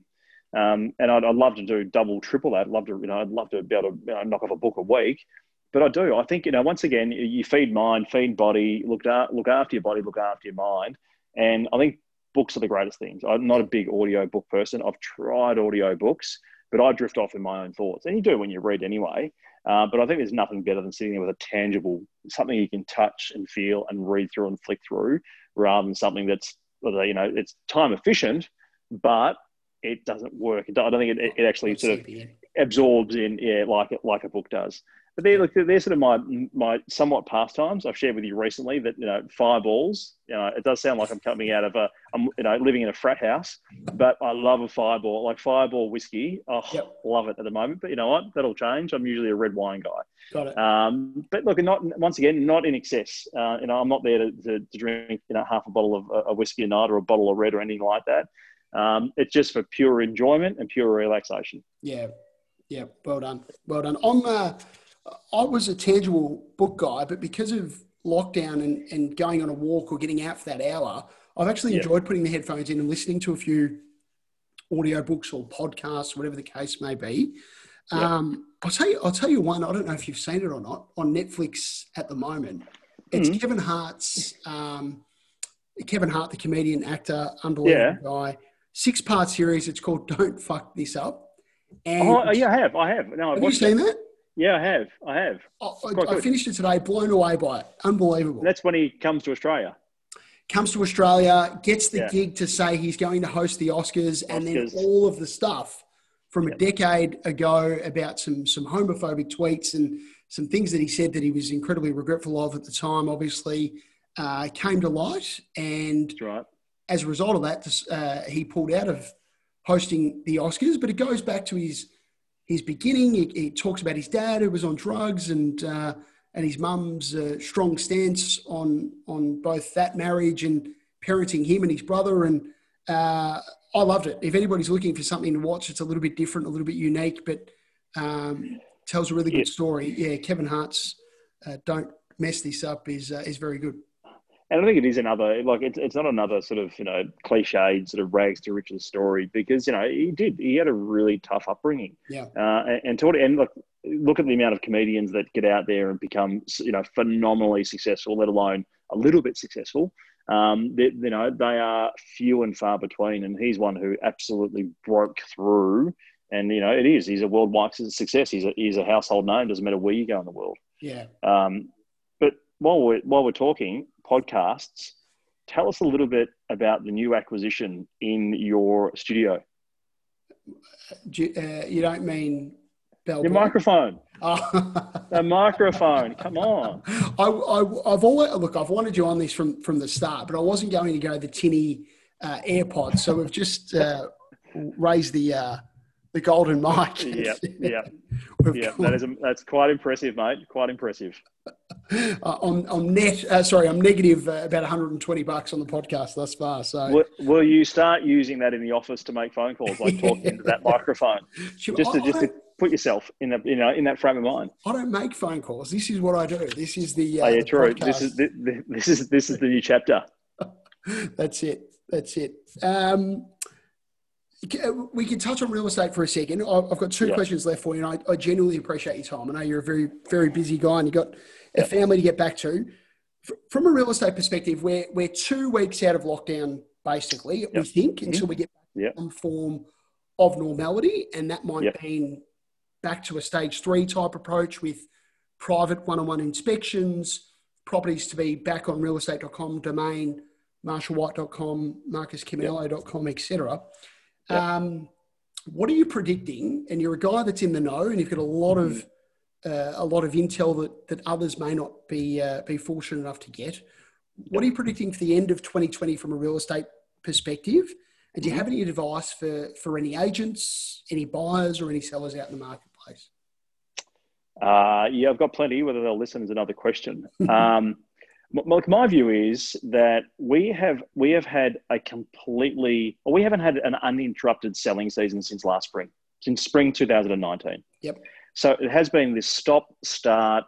Um, and I'd, I'd love to do double, triple that. I'd love to, you know, I'd love to be able to you know, knock off a book a week, but I do. I think, you know, once again, you feed mind, feed body, look, at, look after your body, look after your mind. And I think books are the greatest things. I'm not a big audio book person. I've tried audio books, but I drift off in my own thoughts. And you do when you read anyway. Uh, but I think there's nothing better than sitting there with a tangible, something you can touch and feel and read through and flick through rather than something that's, you know, it's time efficient, but it doesn't work. I don't think it, it actually sort of absorbs in, yeah, like like a book does. But they're, look, they're sort of my my somewhat pastimes. I've shared with you recently that, you know, fireballs, you know, it does sound like I'm coming out of a, I'm, you know, living in a frat house, but I love a fireball, like fireball whiskey. I oh, yep. love it at the moment, but you know what? That'll change. I'm usually a red wine guy. Got it. Um, but look, not once again, not in excess. Uh, you know, I'm not there to, to, to drink, you know, half a bottle of a, a whiskey a night or a bottle of red or anything like that. Um, it's just for pure enjoyment and pure relaxation. Yeah. Yeah. Well done. Well done. I'm, uh, I was a tangible book guy, but because of lockdown and, and going on a walk or getting out for that hour, I've actually enjoyed yeah. putting the headphones in and listening to a few audiobooks or podcasts, whatever the case may be. Um, yeah. I'll tell you, I'll tell you one, I don't know if you've seen it or not, on Netflix at the moment. It's mm-hmm. Kevin Hart's, um, Kevin Hart, the comedian, actor, unbelievable yeah. guy. Six-part series. It's called "Don't Fuck This Up." And oh, yeah, I have. I have. No, I've have you seen that? Yeah, I have. I have. Oh, I, I finished it today. Blown away by it. Unbelievable. That's when he comes to Australia. Comes to Australia, gets the yeah. gig to say he's going to host the Oscars, Oscars. and then all of the stuff from yeah. a decade ago about some some homophobic tweets and some things that he said that he was incredibly regretful of at the time. Obviously, uh, came to light, and that's right. As a result of that, uh, he pulled out of hosting the Oscars, but it goes back to his his beginning. He, he talks about his dad who was on drugs and uh, and his mum's uh, strong stance on on both that marriage and parenting him and his brother. And uh, I loved it. If anybody's looking for something to watch, it's a little bit different, a little bit unique, but um, tells a really good yeah. story. Yeah, Kevin Hart's uh, "Don't Mess This Up" is uh, is very good. And I think it is another, like, it's it's not another sort of, you know, cliched sort of rags to riches story because, you know, he did, he had a really tough upbringing. Yeah. Uh, and, and toward, and look, look at the amount of comedians that get out there and become, you know, phenomenally successful, let alone a little bit successful. Um, they, you know, they are few and far between. And he's one who absolutely broke through. And, you know, it is, he's a worldwide success. He's a, he's a household name. Doesn't matter where you go in the world. Yeah. Um, but while we're, while we're talking, podcasts, tell us a little bit about the new acquisition in your studio. Do you, uh, you don't mean Bell Your Point. microphone. Oh. The microphone. Come on. I, I, I've always look. I've wanted you on this from from the start, but I wasn't going to go the tinny uh, AirPods. So we've just uh, raised the uh, the golden mic. Yeah, yeah, yeah. That is a, that's quite impressive, mate. Quite impressive. Uh, I'm, I'm net. Uh, sorry, I'm negative uh, about one hundred twenty bucks on the podcast thus far. So, will, will you start using that in the office to make phone calls, like talking yeah. into that microphone, Should, just to I, just to put yourself in a you know in that frame of mind? I don't make phone calls. This is what I do. This is the. Uh, oh yeah, the true. Podcast. This is the, this is this is the new chapter. That's it. That's it. Um, we can touch on real estate for a second. I've got two yep. questions left for you, and I, I genuinely appreciate your time. I know you're a very, very busy guy, and you've got yep. a family to get back to. From a real estate perspective, we're, we're two weeks out of lockdown, basically, yep. we think, mm-hmm. until we get back yep. to some form of normality, and that might yep. be back to a stage three type approach with private one-on-one inspections, properties to be back on real estate dot com domain, marshall white dot com, marcus chiminello dot com, yep. et cetera. Yep. Um, what are you predicting? And you're a guy that's in the know, and you've got a lot mm-hmm. of uh, a lot of intel that that others may not be uh, be fortunate enough to get. What yep. are you predicting for the end of twenty twenty from a real estate perspective? And do you have any advice for for any agents, any buyers, or any sellers out in the marketplace? Uh, yeah, I've got plenty. Whether they'll listen is another question. um, My, my view is that we have we have had a completely, or we haven't had an uninterrupted selling season since last spring, since spring two thousand nineteen. Yep. So it has been this stop, start,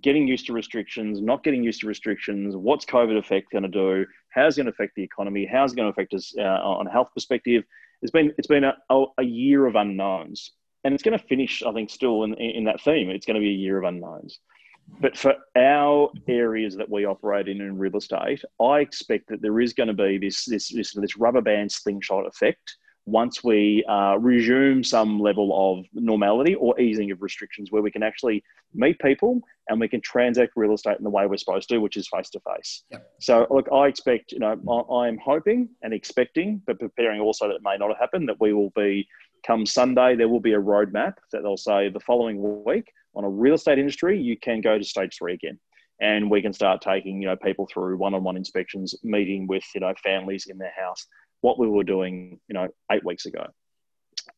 getting used to restrictions, not getting used to restrictions. What's COVID effect going to do? How's it going to affect the economy? How's it going to affect us uh, on a health perspective? It's been it's been a, a year of unknowns, and it's going to finish, I think, still in in that theme. It's going to be a year of unknowns. But for our areas that we operate in in real estate, I expect that there is going to be this this this, this rubber band slingshot effect once we uh, resume some level of normality or easing of restrictions, where we can actually meet people and we can transact real estate in the way we're supposed to, which is face to face. So, look, I expect, you know, I, I'm hoping and expecting, but preparing also that it may not happen, that we will be. Come Sunday, there will be a roadmap that they'll say the following week on a real estate industry, you can go to stage three again. And we can start taking, you know, people through one-on-one inspections, meeting with, you know, families in their house, what we were doing, you know, eight weeks ago.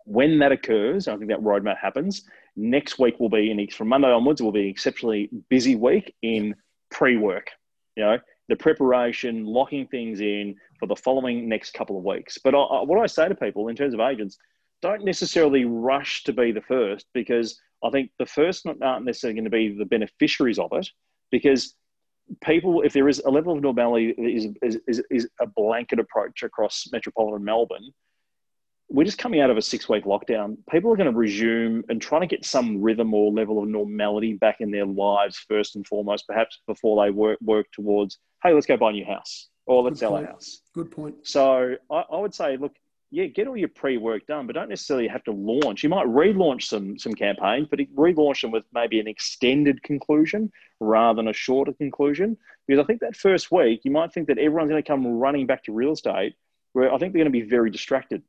When that occurs, I think that roadmap happens. Next week will be, an, from Monday onwards, it will be an exceptionally busy week in pre-work, you know, the preparation, locking things in for the following next couple of weeks. But I, I, what I say to people in terms of agents, don't necessarily rush to be the first, because I think the first aren't necessarily going to be the beneficiaries of it, because people, if there is a level of normality is, is, is, is a blanket approach across metropolitan Melbourne, we're just coming out of a six week lockdown. People are going to resume and try to get some rhythm or level of normality back in their lives first and foremost, perhaps before they work, work towards, hey, let's go buy a new house or let's sell a house. Good point. So I, I would say, look, yeah, get all your pre-work done, but don't necessarily have to launch. You might relaunch some some campaigns, but relaunch them with maybe an extended conclusion rather than a shorter conclusion. Because I think that first week, you might think that everyone's going to come running back to real estate, where I think they're going to be very distracted.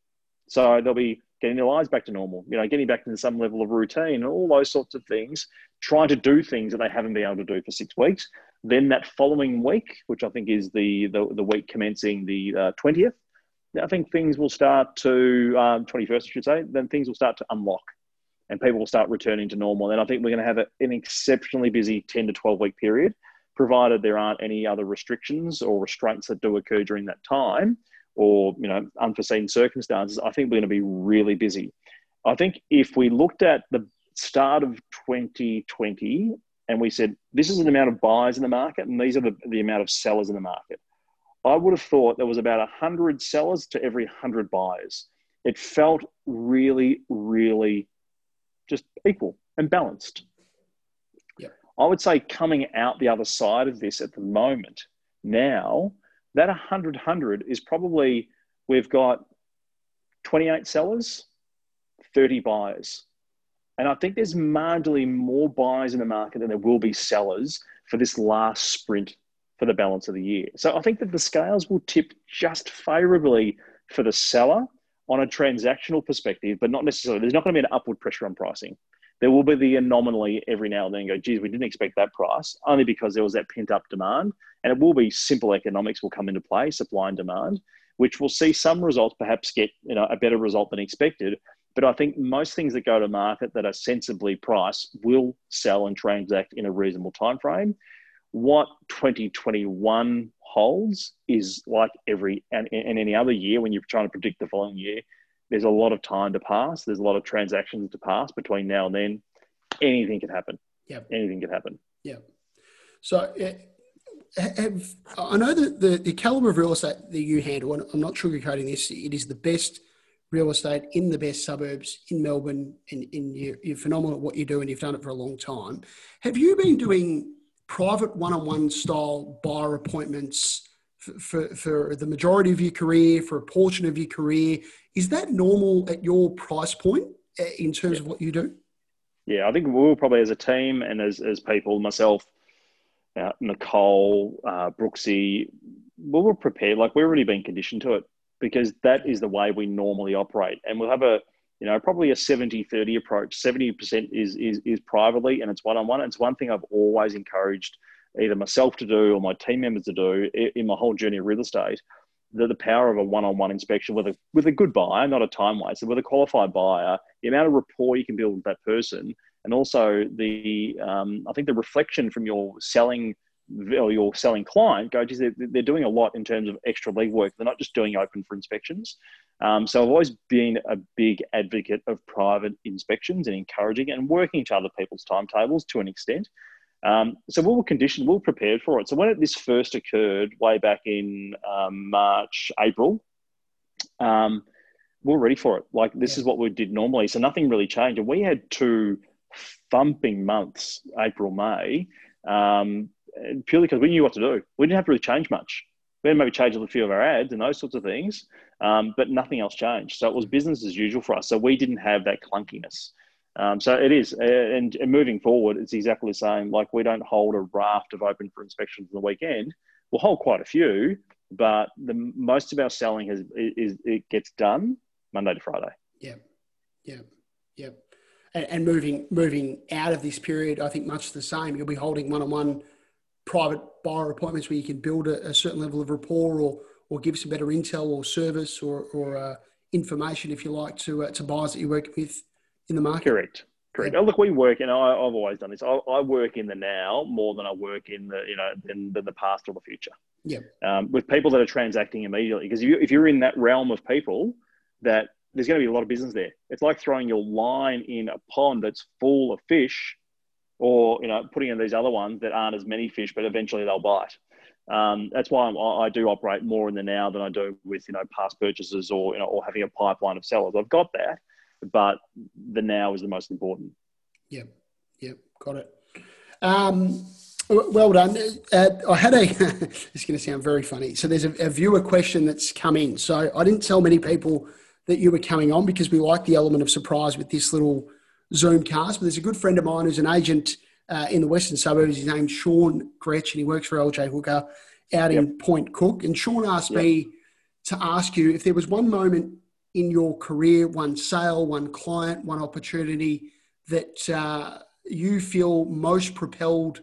So they'll be getting their lives back to normal, you know, getting back to some level of routine and all those sorts of things, trying to do things that they haven't been able to do for six weeks. Then that following week, which I think is the, the, the week commencing the uh, twentieth, I think things will start to, um, twenty-first I should say, then things will start to unlock and people will start returning to normal. And I think we're going to have a, an exceptionally busy ten to twelve week period, provided there aren't any other restrictions or restraints that do occur during that time or, you know, unforeseen circumstances. I think we're going to be really busy. I think if we looked at the start of twenty twenty and we said, this is an amount of buyers in the market and these are the, the amount of sellers in the market, I would have thought there was about one hundred sellers to every one hundred buyers. It felt really, really just equal and balanced. Yeah. I would say coming out the other side of this at the moment, now, that one hundred, one hundred is probably, we've got twenty-eight sellers, thirty buyers. And I think there's marginally more buyers in the market than there will be sellers for this last sprint for the balance of the year. So I think that the scales will tip just favorably for the seller on a transactional perspective, but not necessarily, there's not going to be an upward pressure on pricing. there will be the anomaly every now and then and go, geez, we didn't expect that price, only because there was that pent up demand. And it will be simple economics will come into play, supply and demand, which will see some results perhaps get, you know, a better result than expected. But I think most things that go to market that are sensibly priced will sell and transact in a reasonable time frame. What twenty twenty-one holds is like every and, and any other year when you're trying to predict the following year. There's a lot of time to pass. There's a lot of transactions to pass between now and then. Anything can happen. Yeah, anything can happen. Yeah. So have, I know that the, the caliber of real estate that you handle, and I'm not sugarcoating this, it is the best real estate in the best suburbs in Melbourne, and, and you're, you're phenomenal at what you do, and you've done it for a long time. Have you been doing private one-on-one style buyer appointments for, for, for the majority of your career, for a portion of your career? Is that normal at your price point in terms yeah. of what you do? Yeah, I think we will probably, as a team and as, as people, myself, uh, Nicole, uh, Brooksy, we were prepared. Like, we've already been conditioned to it because that is the way we normally operate. And we'll have a, you know, probably a seventy thirty approach. seventy percent is, is, is privately, and it's one-on-one. It's one thing I've always encouraged either myself to do or my team members to do in my whole journey of real estate. The, the power of a one-on-one inspection with a with a good buyer, not a time waster, with a qualified buyer, the amount of rapport you can build with that person, and also the um, I think the reflection from your selling or your selling client go, geez, they're, they're doing a lot in terms of extra legwork. They're not just doing open for inspections. Um, so I've always been a big advocate of private inspections and encouraging and working to other people's timetables to an extent. Um, so we were conditioned, we were prepared for it. So when it, this first occurred way back in um, March, April, um, we were ready for it. Like, this yeah. is what we did normally. So nothing really changed. And we had two thumping months, April, May, um, purely because we knew what to do. We didn't have to really change much. We had maybe changed a few of our ads and those sorts of things, um, but nothing else changed. So it was business as usual for us. So we didn't have that clunkiness. Um, so it is, and, and moving forward, it's exactly the same. Like, we don't hold a raft of open for inspections on the weekend. We'll hold quite a few, but the most of our selling has is it gets done Monday to Friday. Yeah, yeah, yeah. And, and moving moving out of this period, I think much the same. You'll be holding one-on-one private buyer appointments where you can build a, a certain level of rapport, or or give some better intel or service or or uh, information, if you like, to uh, to buyers that you work with in the market. Correct. Correct. Yeah. Oh, look, we work, and I, I've always done this. I, I work in the now more than I work in the, you know, in, in the past or the future. Yeah. Um, with people that are transacting immediately, because if, you, if you're in that realm of people, that there's going to be a lot of business there. It's like throwing your line in a pond that's full of fish, or, you know, putting in these other ones that aren't as many fish, but eventually they'll bite. Um, that's why I'm, I do operate more in the now than I do with, you know, past purchases or, you know, or having a pipeline of sellers. I've got that. But the now is the most important. Yep, yep, got it. Um, well done. Uh, I had a, it's going to sound very funny. So there's a, a viewer question that's come in. So I didn't tell many people that you were coming on because we like the element of surprise with this little Zoomcast. But there's a good friend of mine who's an agent uh, in the Western suburbs. His name's Sean Gretsch, and he works for L J Hooker out yep. in Point Cook. And Sean asked yep. me to ask you if there was one moment in your career, one sale, one client, one opportunity that uh, you feel most propelled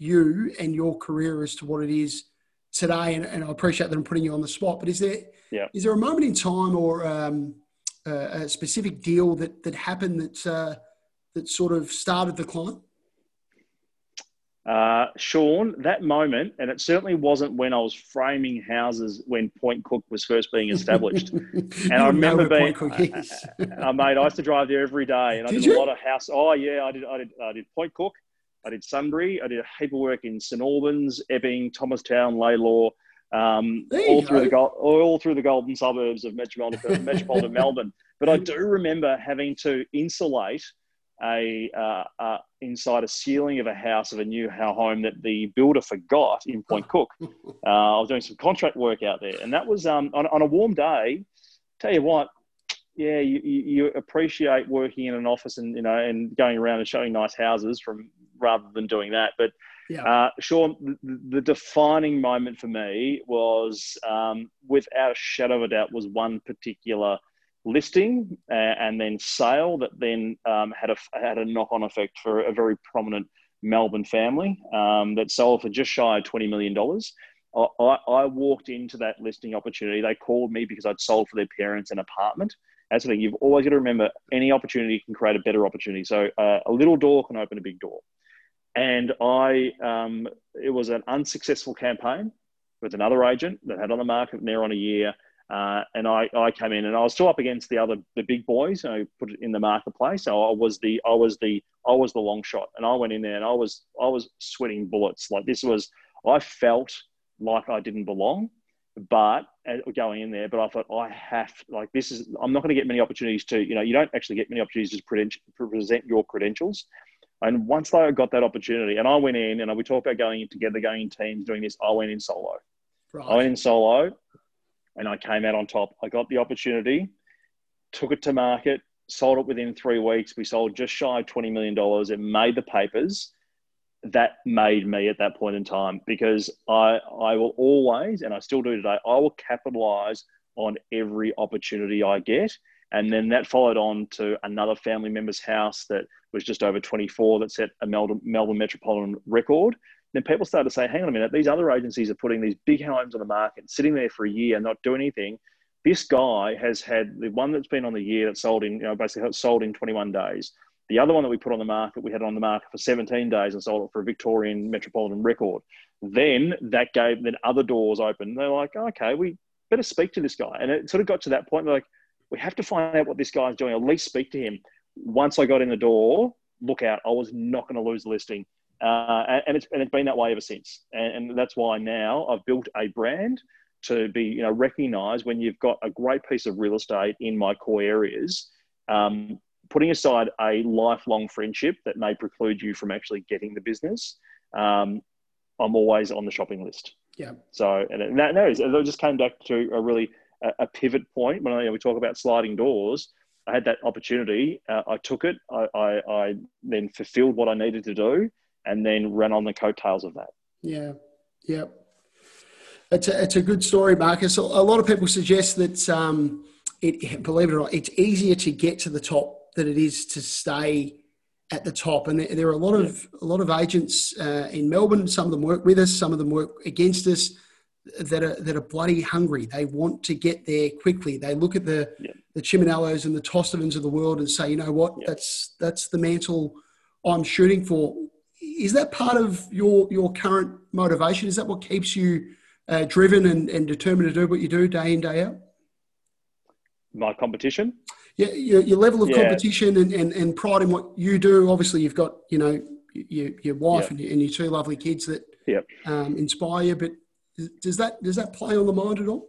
you and your career as to what it is today. And, and I appreciate that I'm putting you on the spot, but is there, yeah. is there a moment in time or um, a, a specific deal that, that happened that, uh, that sort of started the client? Uh, Sean, that moment, and it certainly wasn't when I was framing houses when Point Cook was first being established. And I remember being, uh, uh, mate, I used to drive there every day, and I did, did a lot of house. Oh yeah, I did. I did. I did Point Cook. I did Sunbury. I did a heap of work in Saint Albans, Epping, Thomastown, Laylaw, um, all go. through the all through the golden suburbs of metropolitan, metropolitan Melbourne. But I do remember having to insulate a uh, uh, inside a ceiling of a house of a new home that the builder forgot in Point Cook. Uh, I was doing some contract work out there, and that was um, on, on a warm day. Tell you what, yeah, you, you appreciate working in an office and, you know, and going around and showing nice houses from rather than doing that. But yeah. uh, Sean, the, the defining moment for me was, um, without a shadow of a doubt, was one particular listing uh, and then sale that then um, had a had a knock-on effect for a very prominent Melbourne family um, that sold for just shy of twenty million dollars. I, I, I walked into that listing opportunity. They called me because I'd sold for their parents an apartment. That's the thing. You've always got to remember any opportunity can create a better opportunity. So uh, a little door can open a big door. And I, um, it was an unsuccessful campaign with another agent that had on the market near on a year. Uh, and I, I came in and I was still up against the other, the big boys, and I put it in the marketplace. So I was the, I was the, I was the long shot. And I went in there and I was, I was sweating bullets. Like this was, I felt like I didn't belong, but going in there, but I thought I have, like, this is, I'm not going to get many opportunities to, you know, you don't actually get many opportunities to present your credentials. And once I got that opportunity and I went in and we talked about going in together, going in teams, doing this, I went in solo. Right. I went in solo and I came out on top. I got the opportunity, took it to market, sold it within three weeks. We sold just shy of twenty million dollars. It made the papers. That made me at that point in time, because I, I will always, and I still do today, I will capitalize on every opportunity I get. And then that followed on to another family member's house that was just over twenty-four that set a Melbourne, Melbourne metropolitan record. Then people started to say, hang on a minute, these other agencies are putting these big homes on the market, sitting there for a year and not doing anything. This guy has had the one that's been on the year that sold in, you know, basically sold in twenty-one days. The other one that we put on the market, we had it on the market for seventeen days and sold it for a Victorian metropolitan record. Then that gave, then other doors opened. They're like, okay, we better speak to this guy. And it sort of got to that point, like, we have to find out what this guy's doing, at least speak to him. Once I got in the door, look out, I was not going to lose the listing. Uh, and, and, it's, and it's been that way ever since. And, and that's why now I've built a brand to be, you know, recognised when you've got a great piece of real estate in my core areas, um, putting aside a lifelong friendship that may preclude you from actually getting the business, um, I'm always on the shopping list. Yeah. So, and that, no, it just came back to a really a pivot point. When I, you know, we talk about sliding doors, I had that opportunity. Uh, I took it. I, I, I then fulfilled what I needed to do and then ran on the coattails of that. Yeah. Yeah. It's a, it's a good story, Marcus. A lot of people suggest that, um, it, believe it or not, it's easier to get to the top than it is to stay at the top. And there are a lot of, yeah. a lot of agents uh, in Melbourne. Some of them work with us, some of them work against us, that are, that are bloody hungry. They want to get there quickly. They look at the, yeah. the Chiminellos and the Tostevins of the world and say, you know what, yeah. that's, that's the mantle I'm shooting for. Is that part of your, your current motivation? Is that what keeps you uh, driven and, and determined to do what you do day in, day out? My competition? Yeah, your, your level of yeah. competition and, and, and pride in what you do. Obviously, you've got, you know, your, your wife yeah. and, your, and your two lovely kids that yeah. um, inspire you, but Does that does that play on the mind at all?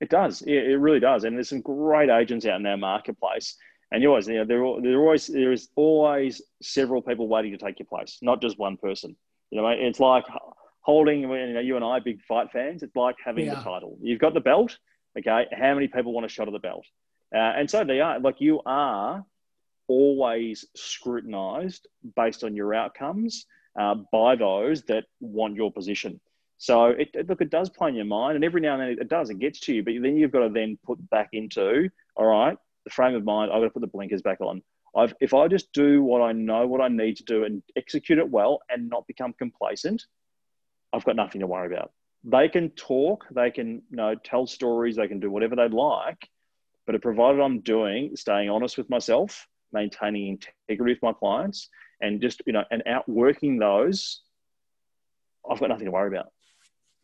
It does. It, it really does. And there's some great agents out in our marketplace. And you always, you know, there there always there is always several people waiting to take your place, not just one person. You know, it's like holding. You know, you and I are big fight fans. It's like having yeah. the title. You've got the belt. Okay, how many people want a shot of the belt? Uh, and so they are. Like, you are always scrutinized based on your outcomes uh, by those that want your position. So it, it, look, it does play in your mind, and every now and then it, it does, it gets to you, but then you've got to then put back into, all right, the frame of mind, I've got to put the blinkers back on. I've, if I just do what I know, what I need to do and execute it well and not become complacent, I've got nothing to worry about. They can talk, they can, you know, tell stories, they can do whatever they'd like, but provided I'm doing, staying honest with myself, maintaining integrity with my clients, and just, you know, and outworking those, I've got nothing to worry about.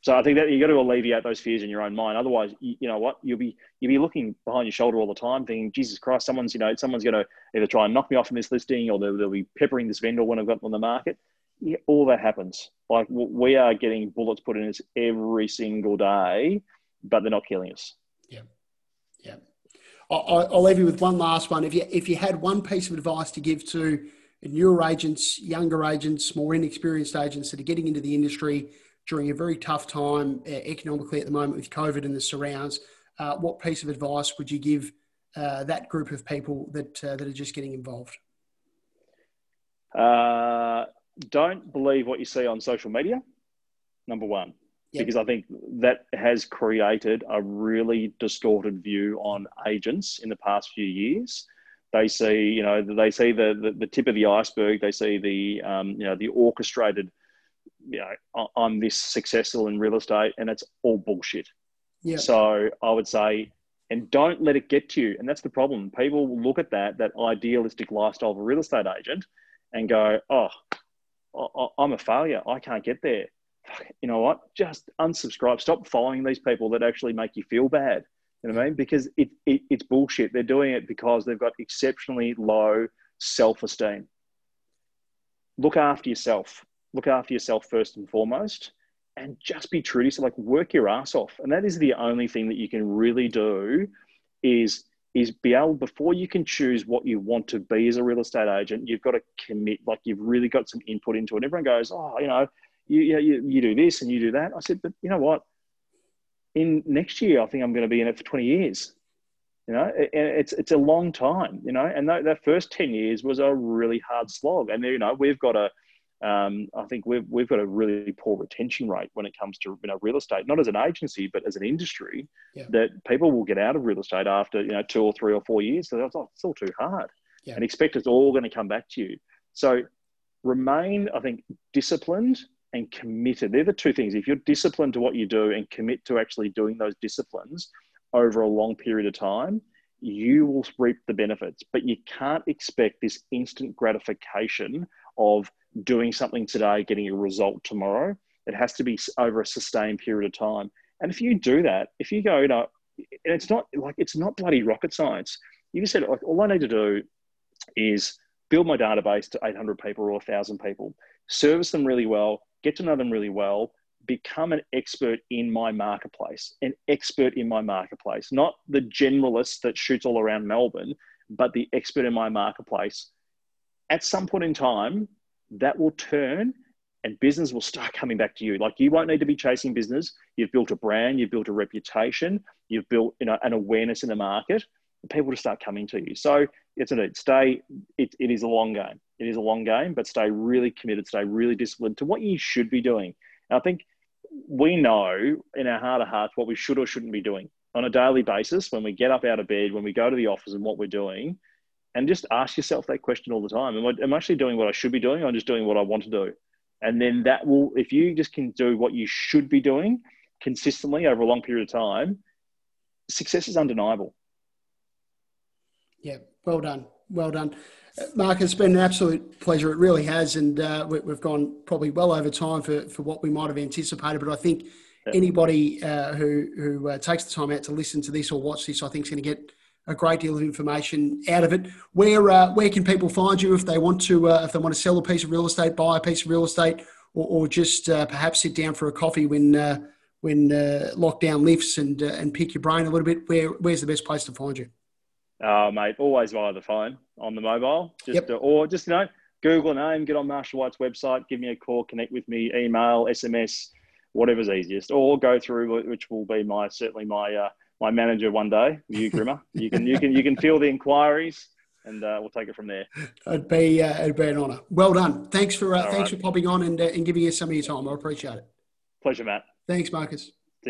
So I think that you got to alleviate those fears in your own mind. Otherwise, you, you know what, you'll be you'll be looking behind your shoulder all the time, thinking, Jesus Christ, someone's you know someone's going to either try and knock me off in this listing, or they'll, they'll be peppering this vendor when I've got them on the market. Yeah, all that happens. Like, we are getting bullets put in us every single day, but they're not killing us. Yeah, yeah. I'll, I'll leave you with one last one. If you if you had one piece of advice to give to newer agents, younger agents, more inexperienced agents that are getting into the industry during a very tough time economically at the moment with COVID and the surrounds, uh, what piece of advice would you give uh, that group of people that uh, that are just getting involved? Uh, don't believe what you see on social media, number one. Yep. Because I think that has created a really distorted view on agents in the past few years. They see, you know, they see the the, the tip of the iceberg. They see the, um, you know, the orchestrated, you know, I'm this successful in real estate, and it's all bullshit. Yeah. So I would say, and don't let it get to you. And that's the problem. People will look at that, that idealistic lifestyle of a real estate agent and go, oh, I'm a failure. I can't get there. You know what? Just unsubscribe. Stop following these people that actually make you feel bad. You know what I mean? Because it, it it's bullshit. They're doing it because they've got exceptionally low self-esteem. Look after yourself. Look after yourself first and foremost, and just be true to yourself. Like, work your ass off. And that is the only thing that you can really do is, is be able, before you can choose what you want to be as a real estate agent, you've got to commit, like you've really got some input into it. Everyone goes, oh, you know, you, you, you do this and you do that. I said, but you know what? In next year, I think I'm going to be in it for twenty years. You know, it, it's it's a long time, you know, and that, that first ten years was a really hard slog. And, you know, we've got a, um, I think we've, we've got a really poor retention rate when it comes to, you know, real estate, not as an agency, but as an industry, yeah. That people will get out of real estate after, you know, two or three or four years. So that's, oh, it's all too hard, yeah. And expect it's all going to come back to you. So remain, I think, disciplined and committed. They're the two things. If you're disciplined to what you do and commit to actually doing those disciplines over a long period of time, you will reap the benefits, but you can't expect this instant gratification of doing something today, getting a result tomorrow. It has to be over a sustained period of time. And if you do that, if you go, you know, and it's not like, it's not bloody rocket science. You just said, like, all I need to do is build my database to eight hundred people or one thousand people, service them really well, get to know them really well, become an expert in my marketplace, an expert in my marketplace, not the generalist that shoots all around Melbourne, but the expert in my marketplace. At some point in time, that will turn and business will start coming back to you. Like, you won't need to be chasing business. You've built a brand, you've built a reputation, you've built, you know, an awareness in the market, and people to start coming to you. So it's a stay, it, it is a long game. It is a long game, but stay really committed, stay really disciplined to what you should be doing. And I think we know in our heart of hearts what we should or shouldn't be doing on a daily basis, when we get up out of bed, when we go to the office, and what we're doing. And just ask yourself that question all the time. Am I, am I actually doing what I should be doing? Or I'm just doing what I want to do. And then that will, if you just can do what you should be doing consistently over a long period of time, success is undeniable. Yeah, well done. Well done. Mark, it's been an absolute pleasure. It really has. And uh, we, we've gone probably well over time for, for what we might have anticipated. But I think yeah. anybody uh, who, who uh, takes the time out to listen to this or watch this, I think is going to get a great deal of information out of it. Where uh, where can people find you if they want to uh, if they want to sell a piece of real estate, buy a piece of real estate, or, or just uh, perhaps sit down for a coffee when uh, when uh, lockdown lifts and uh, and pick your brain a little bit? Where where's the best place to find you? Oh, mate, always via the phone on the mobile, just yep. to, or just you know Google name, get on Marshall White's website, give me a call, connect with me, email, S M S, whatever's easiest, or go through, which will be my certainly my. Uh, My manager one day, you Grimmer. You can you can you can field the inquiries, and uh, we'll take it from there. It'd be uh, it'd be an honour. Well done. Thanks for uh, thanks right. for popping on and uh, and giving us some of your time. I appreciate it. Pleasure, Matt. Thanks, Marcus.